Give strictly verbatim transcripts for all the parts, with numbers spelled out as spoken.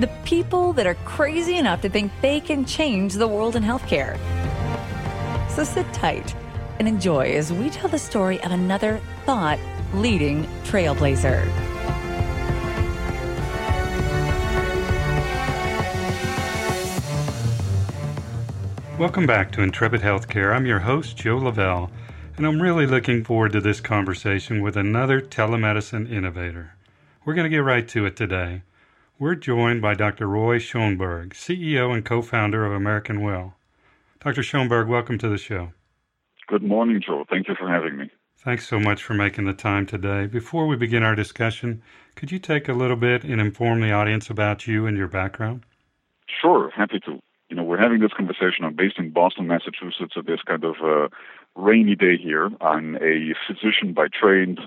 The people that are crazy enough to think they can change the world in healthcare. So sit tight and enjoy as we tell the story of another thought-leading trailblazer. Welcome back to Intrepid Healthcare. I'm your host, Joe Lavelle, and I'm really looking forward to this conversation with another telemedicine innovator. We're going to get right to it today. We're joined by Doctor Roy Schoenberg, C E O and co-founder of American Well. Doctor Schoenberg, welcome to the show. Good morning, Joe. Thank you for having me. Thanks so much for making the time today. Before we begin our discussion, could you take a little bit and inform the audience about you and your background? Sure, happy to. You know, we're having this conversation. I'm based in Boston, Massachusetts, so it's kind of a rainy day here. I'm a physician by trade.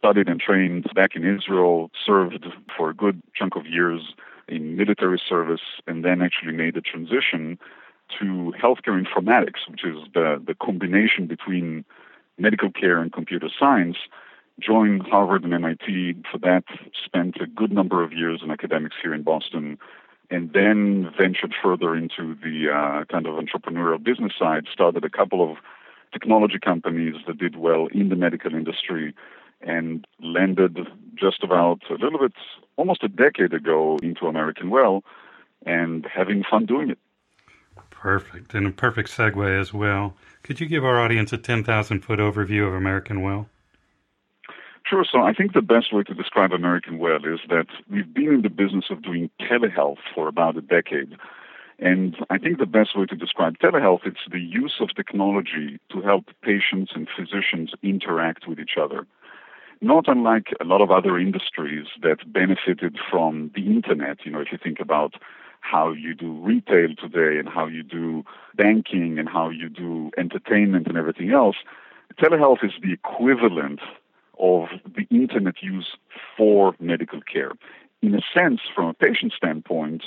Studied and trained back in Israel, served for a good chunk of years in military service, and then actually made the transition to healthcare informatics, which is the, the combination between medical care and computer science. Joined Harvard and M I T for that, spent a good number of years in academics here in Boston, and then ventured further into the uh, kind of entrepreneurial business side, started a couple of technology companies that did well in the medical industry, and landed just about a little bit, almost a decade ago, into American Well, and having fun doing it. Perfect, and a perfect segue as well. Could you give our audience a ten thousand foot overview of American Well? Sure, so I think the best way to describe American Well is that we've been in the business of doing telehealth for about a decade. And I think the best way to describe telehealth, it's the use of technology to help patients and physicians interact with each other. Not unlike a lot of other industries that benefited from the internet. You know, if you think about how you do retail today and how you do banking and how you do entertainment and everything else, telehealth is the equivalent of the internet use for medical care. In a sense, from a patient standpoint,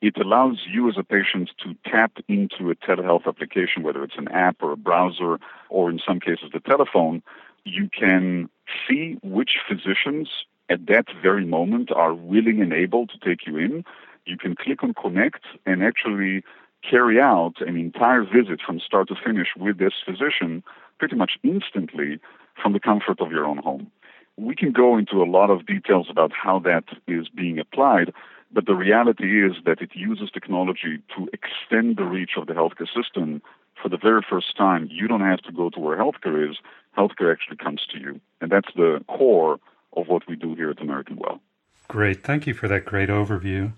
it allows you as a patient to tap into a telehealth application, whether it's an app or a browser or in some cases the telephone. You can see which physicians at that very moment are willing and able to take you in. You can click on connect and actually carry out an entire visit from start to finish with this physician pretty much instantly from the comfort of your own home. We can go into a lot of details about how that is being applied, but the reality is that it uses technology to extend the reach of the healthcare system. For the very first time, you don't have to go to where healthcare is. Healthcare actually comes to you. And that's the core of what we do here at American Well. Great. Thank you for that great overview.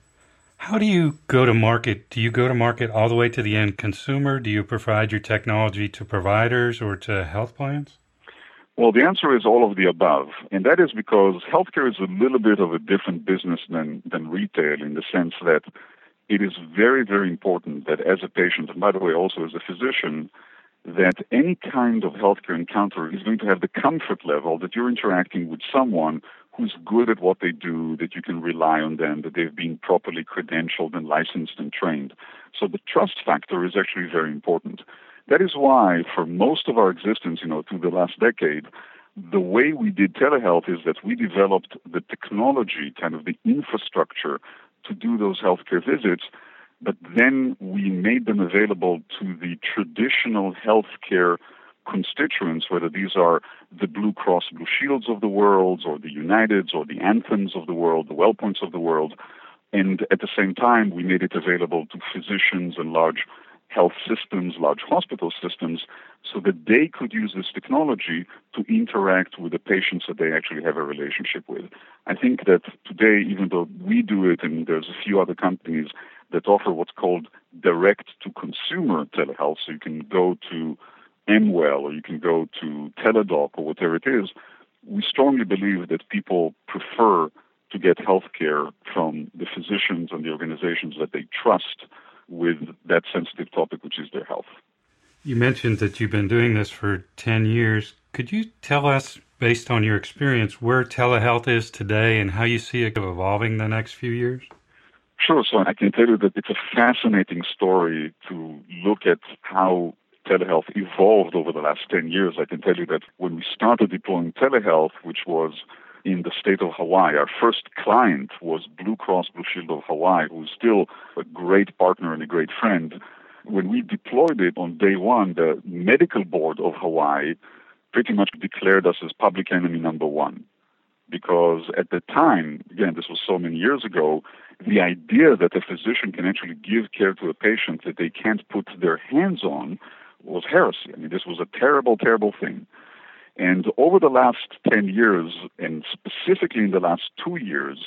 How do you go to market? Do you go to market all the way to the end consumer? Do you provide your technology to providers or to health plans? Well, the answer is all of the above. And that is because healthcare is a little bit of a different business than, than retail in the sense that it is very, very important that as a patient, and by the way, also as a physician, that any kind of healthcare encounter is going to have the comfort level that you're interacting with someone who's good at what they do, that you can rely on them, that they've been properly credentialed and licensed and trained. So the trust factor is actually very important. That is why for most of our existence, you know, through the last decade, the way we did telehealth is that we developed the technology, kind of the infrastructure, to do those healthcare visits, but then we made them available to the traditional healthcare constituents, whether these are the Blue Cross Blue Shields of the world, or the Uniteds, or the Anthems of the world, the WellPoints of the world, and at the same time, we made it available to physicians and large health systems, large hospital systems, so that they could use this technology to interact with the patients that they actually have a relationship with. I think that today, even though we do it, and there's a few other companies that offer what's called direct-to-consumer telehealth, so you can go to MWell or you can go to TeleDoc or whatever it is, we strongly believe that people prefer to get healthcare from the physicians and the organizations that they trust with that sensitive topic, which is their health. You mentioned that you've been doing this for ten years. Could you tell us, based on your experience, where telehealth is today and how you see it evolving the next few years? Sure. So I can tell you that it's a fascinating story to look at how telehealth evolved over the last ten years. I can tell you that when we started deploying telehealth, which was in the state of Hawaii, our first client was Blue Cross Blue Shield of Hawaii, who's still a great partner and a great friend. When we deployed it on day one, the medical board of Hawaii pretty much declared us as public enemy number one. Because at the time, again, this was so many years ago, the idea that a physician can actually give care to a patient that they can't put their hands on was heresy. I mean, this was a terrible, terrible thing. And over the last ten years, and specifically in the last two years,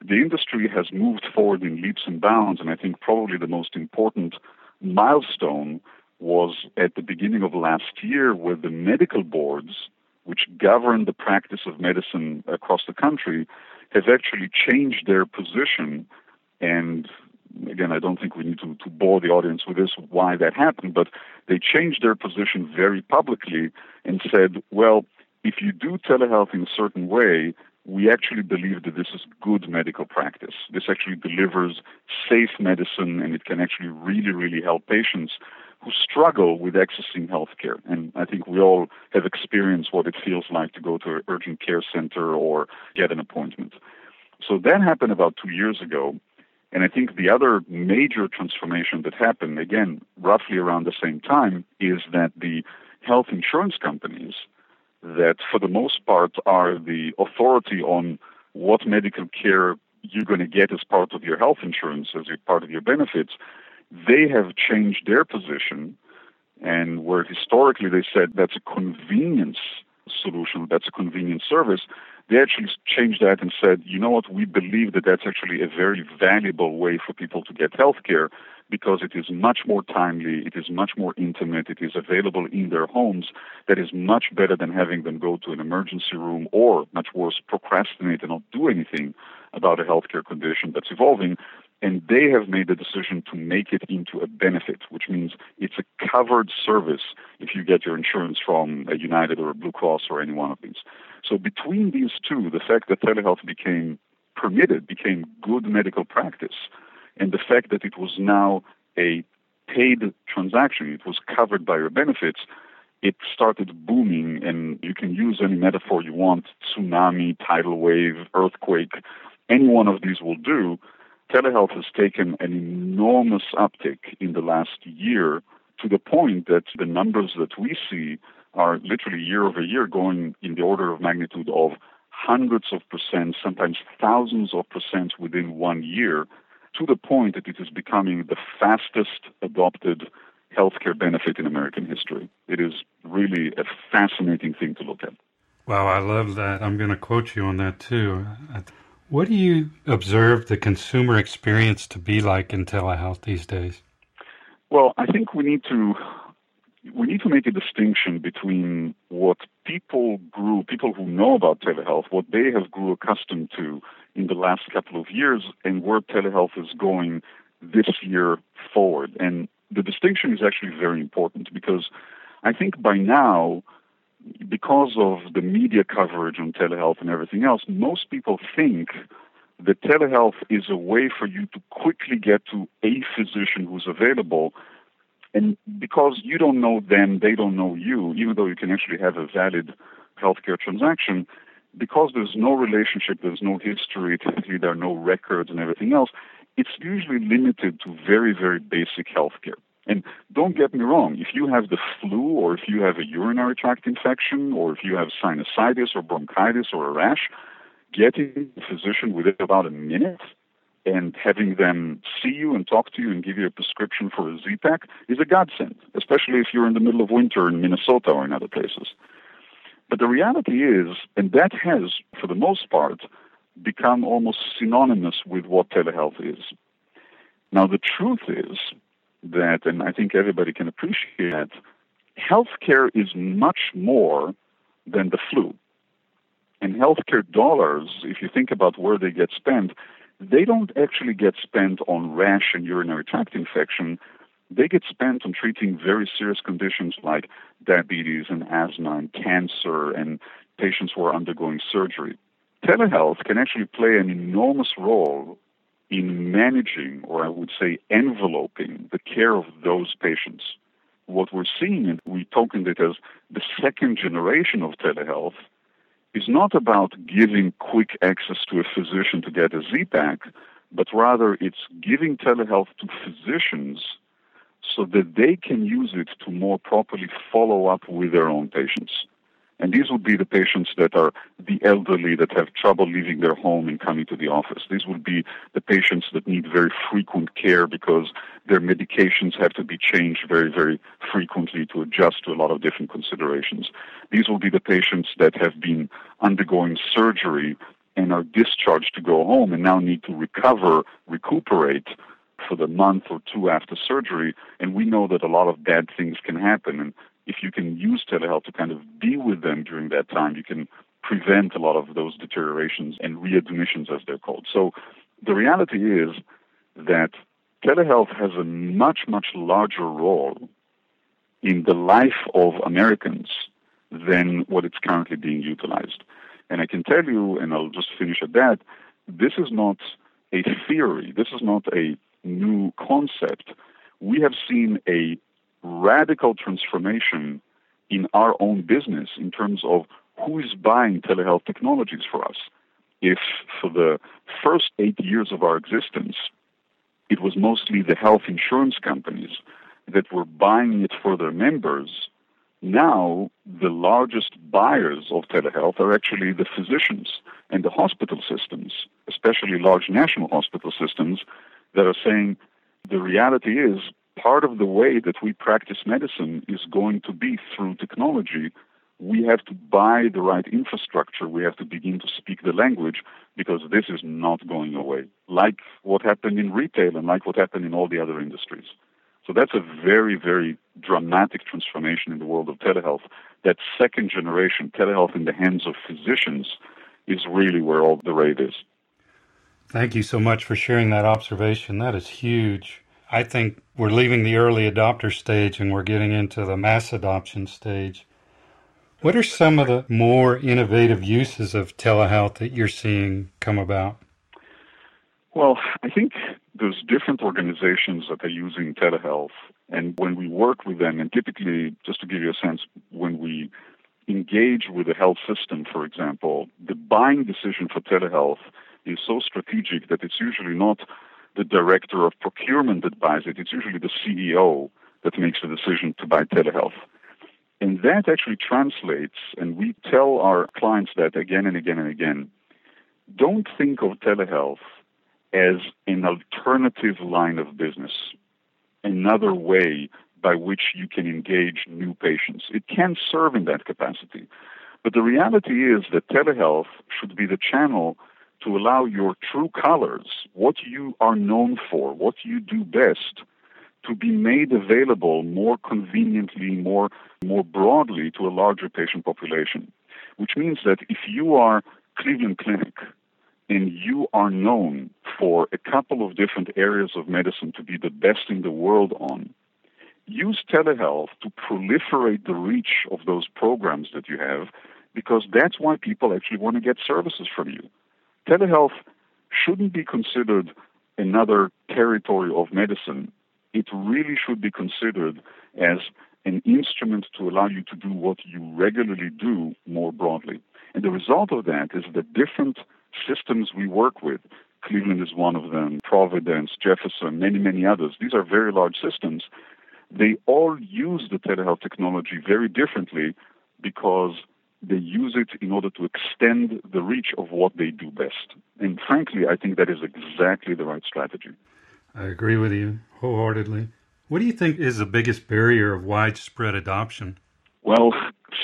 the industry has moved forward in leaps and bounds. And I think probably the most important milestone was at the beginning of last year, where the medical boards, which govern the practice of medicine across the country, have actually changed their position. And again, I don't think we need to, to bore the audience with this, why that happened, but they changed their position very publicly and said, well, if you do telehealth in a certain way, we actually believe that this is good medical practice. This actually delivers safe medicine, and it can actually really, really help patients who struggle with accessing healthcare. And I think we all have experienced what it feels like to go to an urgent care center or get an appointment. So that happened about two years ago. And I think the other major transformation that happened, again, roughly around the same time, is that the health insurance companies that, for the most part, are the authority on what medical care you're going to get as part of your health insurance, as part of your benefits, they have changed their position. And where historically they said that's a convenience solution, that's a convenient service, they actually changed that and said, you know what, we believe that that's actually a very valuable way for people to get healthcare, because it is much more timely, it is much more intimate, it is available in their homes. That is much better than having them go to an emergency room or, much worse, procrastinate and not do anything about a healthcare condition that's evolving. And they have made the decision to make it into a benefit, which means it's a covered service if you get your insurance from a United or a Blue Cross or any one of these. So between these two, the fact that telehealth became permitted, became good medical practice, and the fact that it was now a paid transaction, it was covered by your benefits, it started booming. And you can use any metaphor you want, tsunami, tidal wave, earthquake, any one of these will do. Telehealth has taken an enormous uptick in the last year, to the point that the numbers that we see are literally year over year going in the order of magnitude of hundreds of percent, sometimes thousands of percent within one year, to the point that it is becoming the fastest adopted healthcare benefit in American history. It is really a fascinating thing to look at. Wow, I love that. I'm going to quote you on that too. What do you observe the consumer experience to be like in telehealth these days? Well, I think we need to we need to make a distinction between what people grew, people who know about telehealth, what they have grew accustomed to in the last couple of years, and where telehealth is going this year forward. And the distinction is actually very important, because I think by now, because of the media coverage on telehealth and everything else, most people think that telehealth is a way for you to quickly get to a physician who's available. And because you don't know them, they don't know you, even though you can actually have a valid healthcare transaction, because there's no relationship, there's no history, typically there are no records and everything else, it's usually limited to very, very basic healthcare. And don't get me wrong, if you have the flu, or if you have a urinary tract infection, or if you have sinusitis or bronchitis or a rash, getting a physician within about a minute and having them see you and talk to you and give you a prescription for a Z-Pack is a godsend, especially if you're in the middle of winter in Minnesota or in other places. But the reality is, and that has, for the most part, become almost synonymous with what telehealth is. Now, the truth is that, and I think everybody can appreciate that, healthcare is much more than the flu. And healthcare dollars, if you think about where they get spent, they don't actually get spent on rash and urinary tract infection. They get spent on treating very serious conditions like diabetes and asthma and cancer and patients who are undergoing surgery. Telehealth can actually play an enormous role in managing, or I would say enveloping, the care of those patients. What we're seeing, and we tokened it as the second generation of telehealth, is not about giving quick access to a physician to get a Z-Pack, but rather it's giving telehealth to physicians so that they can use it to more properly follow up with their own patients. And these would be the patients that are the elderly that have trouble leaving their home and coming to the office. These would be the patients that need very frequent care because their medications have to be changed very, very frequently to adjust to a lot of different considerations. These will be the patients that have been undergoing surgery and are discharged to go home and now need to recover, recuperate for the month or two after surgery. And we know that a lot of bad things can happen. And if you can use telehealth to kind of be with them during that time, you can prevent a lot of those deteriorations and readmissions, as they're called. So the reality is that telehealth has a much, much larger role in the life of Americans than what it's currently being utilized. And I can tell you, and I'll just finish at that, this is not a theory. This is not a new concept. We have seen a radical transformation in our own business in terms of who is buying telehealth technologies for us. If for the first eight years of our existence, it was mostly the health insurance companies that were buying it for their members, now the largest buyers of telehealth are actually the physicians and the hospital systems, especially large national hospital systems, that are saying the reality is part of the way that we practice medicine is going to be through technology. We have to buy the right infrastructure. We have to begin to speak the language because this is not going away, like what happened in retail and like what happened in all the other industries. So that's a very, very dramatic transformation in the world of telehealth. That second generation, telehealth in the hands of physicians, is really where all the rave is. Thank you so much for sharing that observation. That is huge. I think we're leaving the early adopter stage and we're getting into the mass adoption stage. What are some of the more innovative uses of telehealth that you're seeing come about? Well, I think there's different organizations that are using telehealth. And when we work with them, and typically, just to give you a sense, when we engage with a health system, for example, the buying decision for telehealth is so strategic that it's usually not the director of procurement that buys it. It's usually the C E O that makes the decision to buy telehealth. And that actually translates, and we tell our clients that again and again and again, don't think of telehealth as an alternative line of business, another way by which you can engage new patients. It can serve in that capacity. But the reality is that telehealth should be the channel to allow your true colors, what you are known for, what you do best, to be made available more conveniently, more, more broadly to a larger patient population. Which means that if you are Cleveland Clinic and you are known for a couple of different areas of medicine to be the best in the world on, use telehealth to proliferate the reach of those programs that you have, because that's why people actually want to get services from you. Telehealth shouldn't be considered another territory of medicine. It really should be considered as an instrument to allow you to do what you regularly do more broadly. And the result of that is that different systems we work with, Cleveland is one of them, Providence, Jefferson, many, many others, these are very large systems, they all use the telehealth technology very differently because they use it in order to extend the reach of what they do best. And frankly, I think that is exactly the right strategy. I agree with you wholeheartedly. What do you think is the biggest barrier of widespread adoption? Well,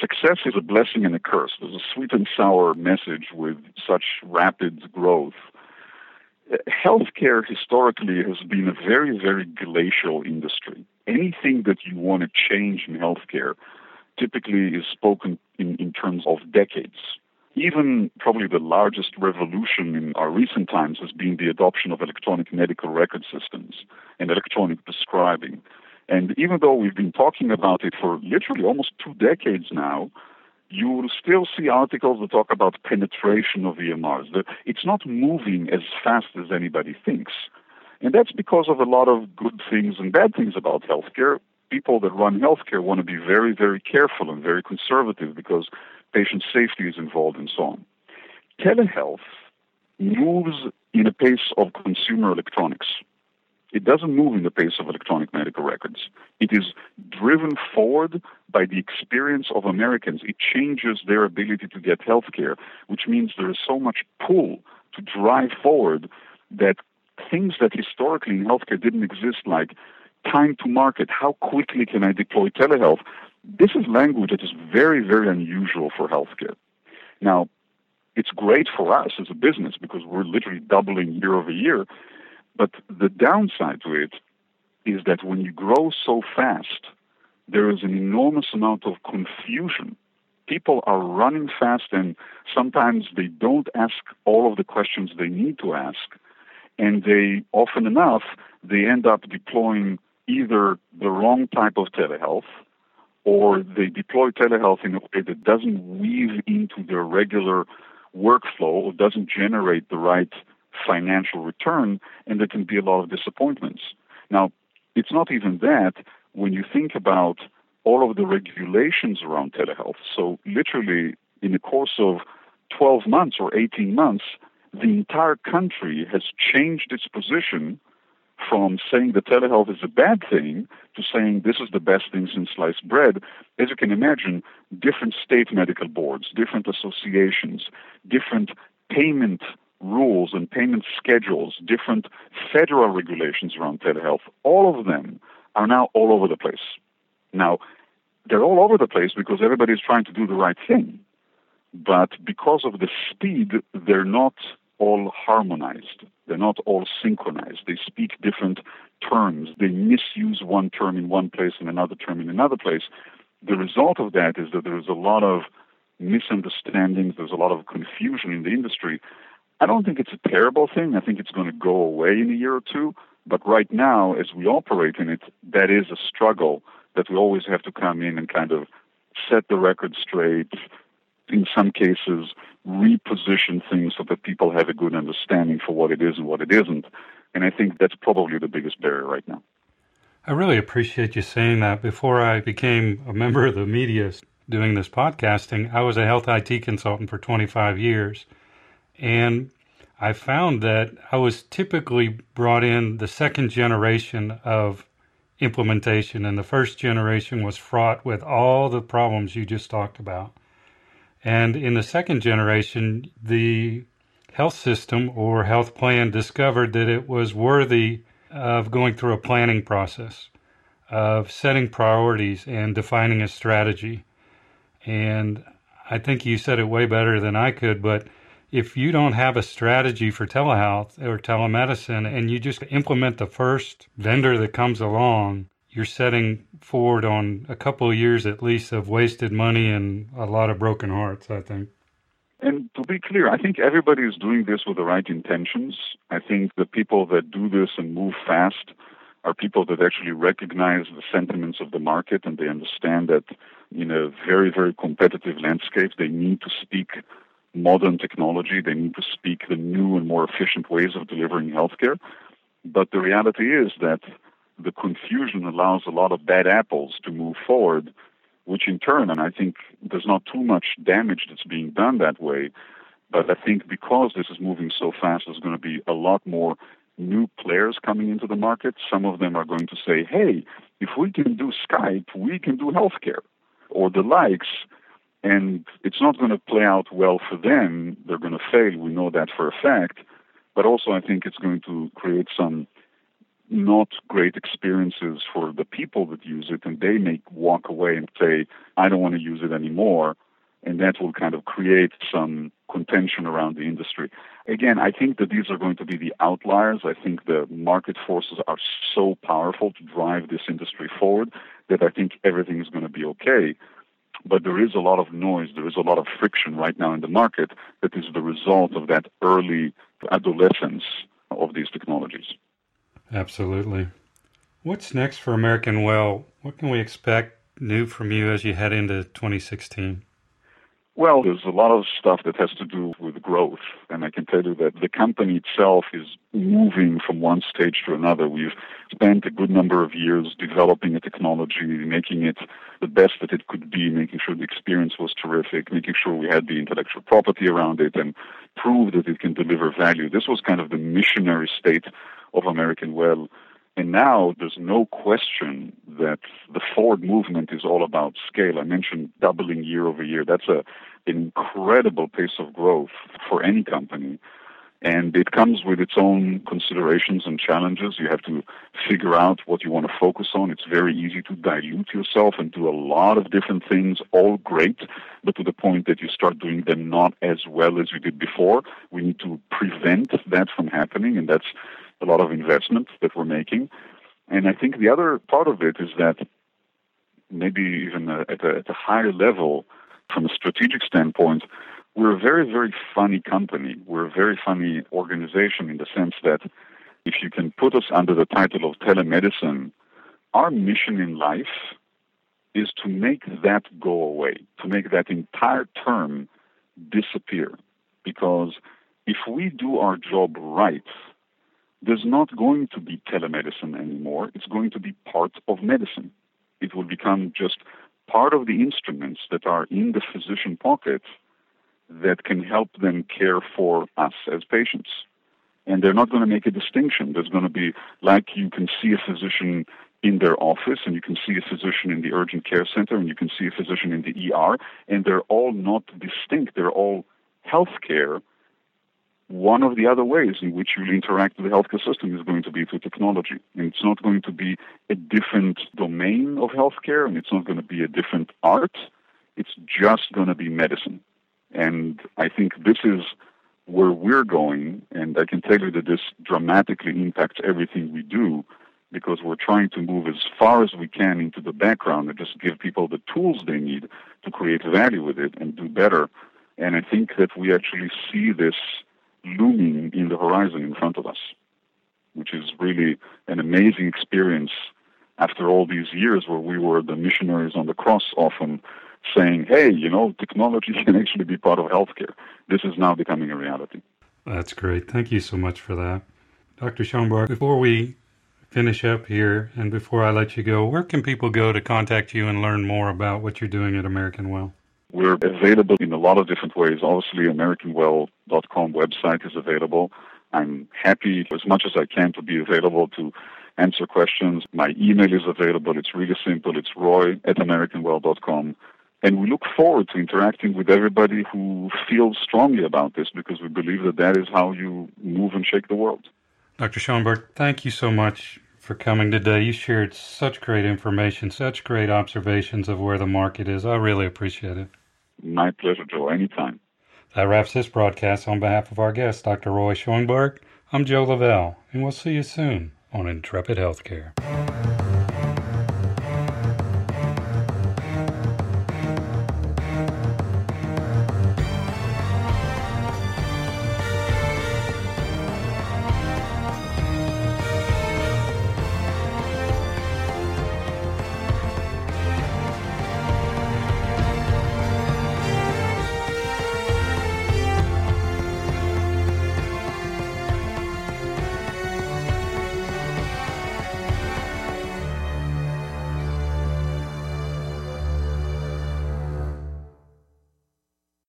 success is a blessing and a curse. There's a sweet and sour message with such rapid growth. Healthcare historically has been a very, very glacial industry. Anything that you want to change in healthcare typically is spoken in, in terms of decades. Even probably the largest revolution in our recent times has been the adoption of electronic medical record systems and electronic prescribing. And even though we've been talking about it for literally almost two decades now, you will still see articles that talk about penetration of E M Rs. That it's not moving as fast as anybody thinks. And that's because of a lot of good things and bad things about healthcare. People that run healthcare want to be very, very careful and very conservative because patient safety is involved and so on. Telehealth moves in the pace of consumer electronics. It doesn't move in the pace of electronic medical records. It is driven forward by the experience of Americans. It changes their ability to get healthcare, which means there is so much pull to drive forward that things that historically in healthcare didn't exist, like time to market, how quickly can I deploy telehealth? This is language that is very, very unusual for healthcare. Now, it's great for us as a business because we're literally doubling year over year. But the downside to it is that when you grow so fast, there is an enormous amount of confusion. People are running fast, and sometimes they don't ask all of the questions they need to ask. And they, often enough, they end up deploying either the wrong type of telehealth, or they deploy telehealth in a way that doesn't weave into their regular workflow or doesn't generate the right financial return, and there can be a lot of disappointments. Now, it's not even that when you think about all of the regulations around telehealth. So literally in the course of twelve months or eighteen months, the entire country has changed its position from saying that telehealth is a bad thing to saying this is the best thing since sliced bread. As you can imagine, different state medical boards, different associations, different payment rules and payment schedules, different federal regulations around telehealth, all of them are now all over the place. Now, they're all over the place because everybody's trying to do the right thing. But because of the speed, they're not all harmonized. They're not all synchronized. They speak different terms. They misuse one term in one place and another term in another place. The result of that is that there is a lot of misunderstandings. There's a lot of confusion in the industry. I don't think it's a terrible thing. I think it's going to go away in a year or two. But right now, as we operate in it, that is a struggle that we always have to come in and kind of set the record straight, in some cases, reposition things so that people have a good understanding for what it is and what it isn't. And I think that's probably the biggest barrier right now. I really appreciate you saying that. Before I became a member of the media doing this podcasting, I was a health I T consultant for twenty-five years. And I found that I was typically brought in the second generation of implementation, and the first generation was fraught with all the problems you just talked about. And in the second generation, the health system or health plan discovered that it was worthy of going through a planning process, of setting priorities and defining a strategy. And I think you said it way better than I could, but if you don't have a strategy for telehealth or telemedicine and you just implement the first vendor that comes along, you're setting forward on a couple of years at least of wasted money and a lot of broken hearts, I think. And to be clear, I think everybody is doing this with the right intentions. I think the people that do this and move fast are people that actually recognize the sentiments of the market, and they understand that in a very, very competitive landscape, they need to speak modern technology. They need to speak the new and more efficient ways of delivering healthcare. But the reality is that the confusion allows a lot of bad apples to move forward, which in turn, and I think there's not too much damage that's being done that way, but I think because this is moving so fast, there's going to be a lot more new players coming into the market. Some of them are going to say, hey, if we can do Skype, we can do healthcare, or the likes. And it's not going to play out well for them. They're going to fail. We know that for a fact. But also, I think it's going to create some not great experiences for the people that use it, and they may walk away and say, I don't want to use it anymore. And that will kind of create some contention around the industry. Again, I think that these are going to be the outliers. I think the market forces are so powerful to drive this industry forward that I think everything is going to be okay. But there is a lot of noise, there is a lot of friction right now in the market that is the result of that early adolescence of these technologies. Absolutely. What's next for American Well? What can we expect new from you as you head into twenty sixteen? Well, there's a lot of stuff that has to do with growth, and I can tell you that the company itself is moving from one stage to another. We've spent a good number of years developing a technology, making it the best that it could be, making sure the experience was terrific, making sure we had the intellectual property around it, and prove that it can deliver value. This was kind of the missionary state of American Well. And now there's no question that the forward movement is all about scale. I mentioned doubling year over year. That's a, an incredible pace of growth for any company. And it comes with its own considerations and challenges. You have to figure out what you want to focus on. It's very easy to dilute yourself and do a lot of different things, all great, but to the point that you start doing them not as well as you did before. We need to prevent that from happening, and that's a lot of investment that we're making. And I think the other part of it is that maybe even at a, at a higher level, from a strategic standpoint, we're a very, very funny company. We're a very funny organization in the sense that if you can put us under the title of telemedicine, our mission in life is to make that go away, to make that entire term disappear. Because if we do our job right, there's not going to be telemedicine anymore. It's going to be part of medicine. It will become just part of the instruments that are in the physician pocket that can help them care for us as patients. And they're not going to make a distinction. There's going to be, like you can see a physician in their office, and you can see a physician in the urgent care center, and you can see a physician in the E R, and they're all not distinct. They're all healthcare. One of the other ways in which you'll interact with the healthcare system is going to be through technology. And it's not going to be a different domain of healthcare, and it's not going to be a different art. It's just going to be medicine. And I think this is where we're going, and I can tell you that this dramatically impacts everything we do, because we're trying to move as far as we can into the background and just give people the tools they need to create value with it and do better. And I think that we actually see this looming in the horizon in front of us, which is really an amazing experience after all these years where we were the missionaries on the cross often saying, hey, you know, technology can actually be part of healthcare. This is now becoming a reality. That's great. Thank you so much for that. Doctor Schoenberg, before we finish up here and before I let you go, where can people go to contact you and learn more about what you're doing at American Well? We're available in a lot of different ways. Obviously, American Well dot com website is available. I'm happy as much as I can to be available to answer questions. My email is available. It's really simple. It's roy at american well dot com. And we look forward to interacting with everybody who feels strongly about this, because we believe that that is how you move and shake the world. Doctor Schoenberg, thank you so much for coming today. You shared such great information, such great observations of where the market is. I really appreciate it. My pleasure, Joe. Anytime. That wraps this broadcast. On behalf of our guest, Doctor Roy Schoenberg, I'm Joe Lavelle, and we'll see you soon on Intrepid Healthcare.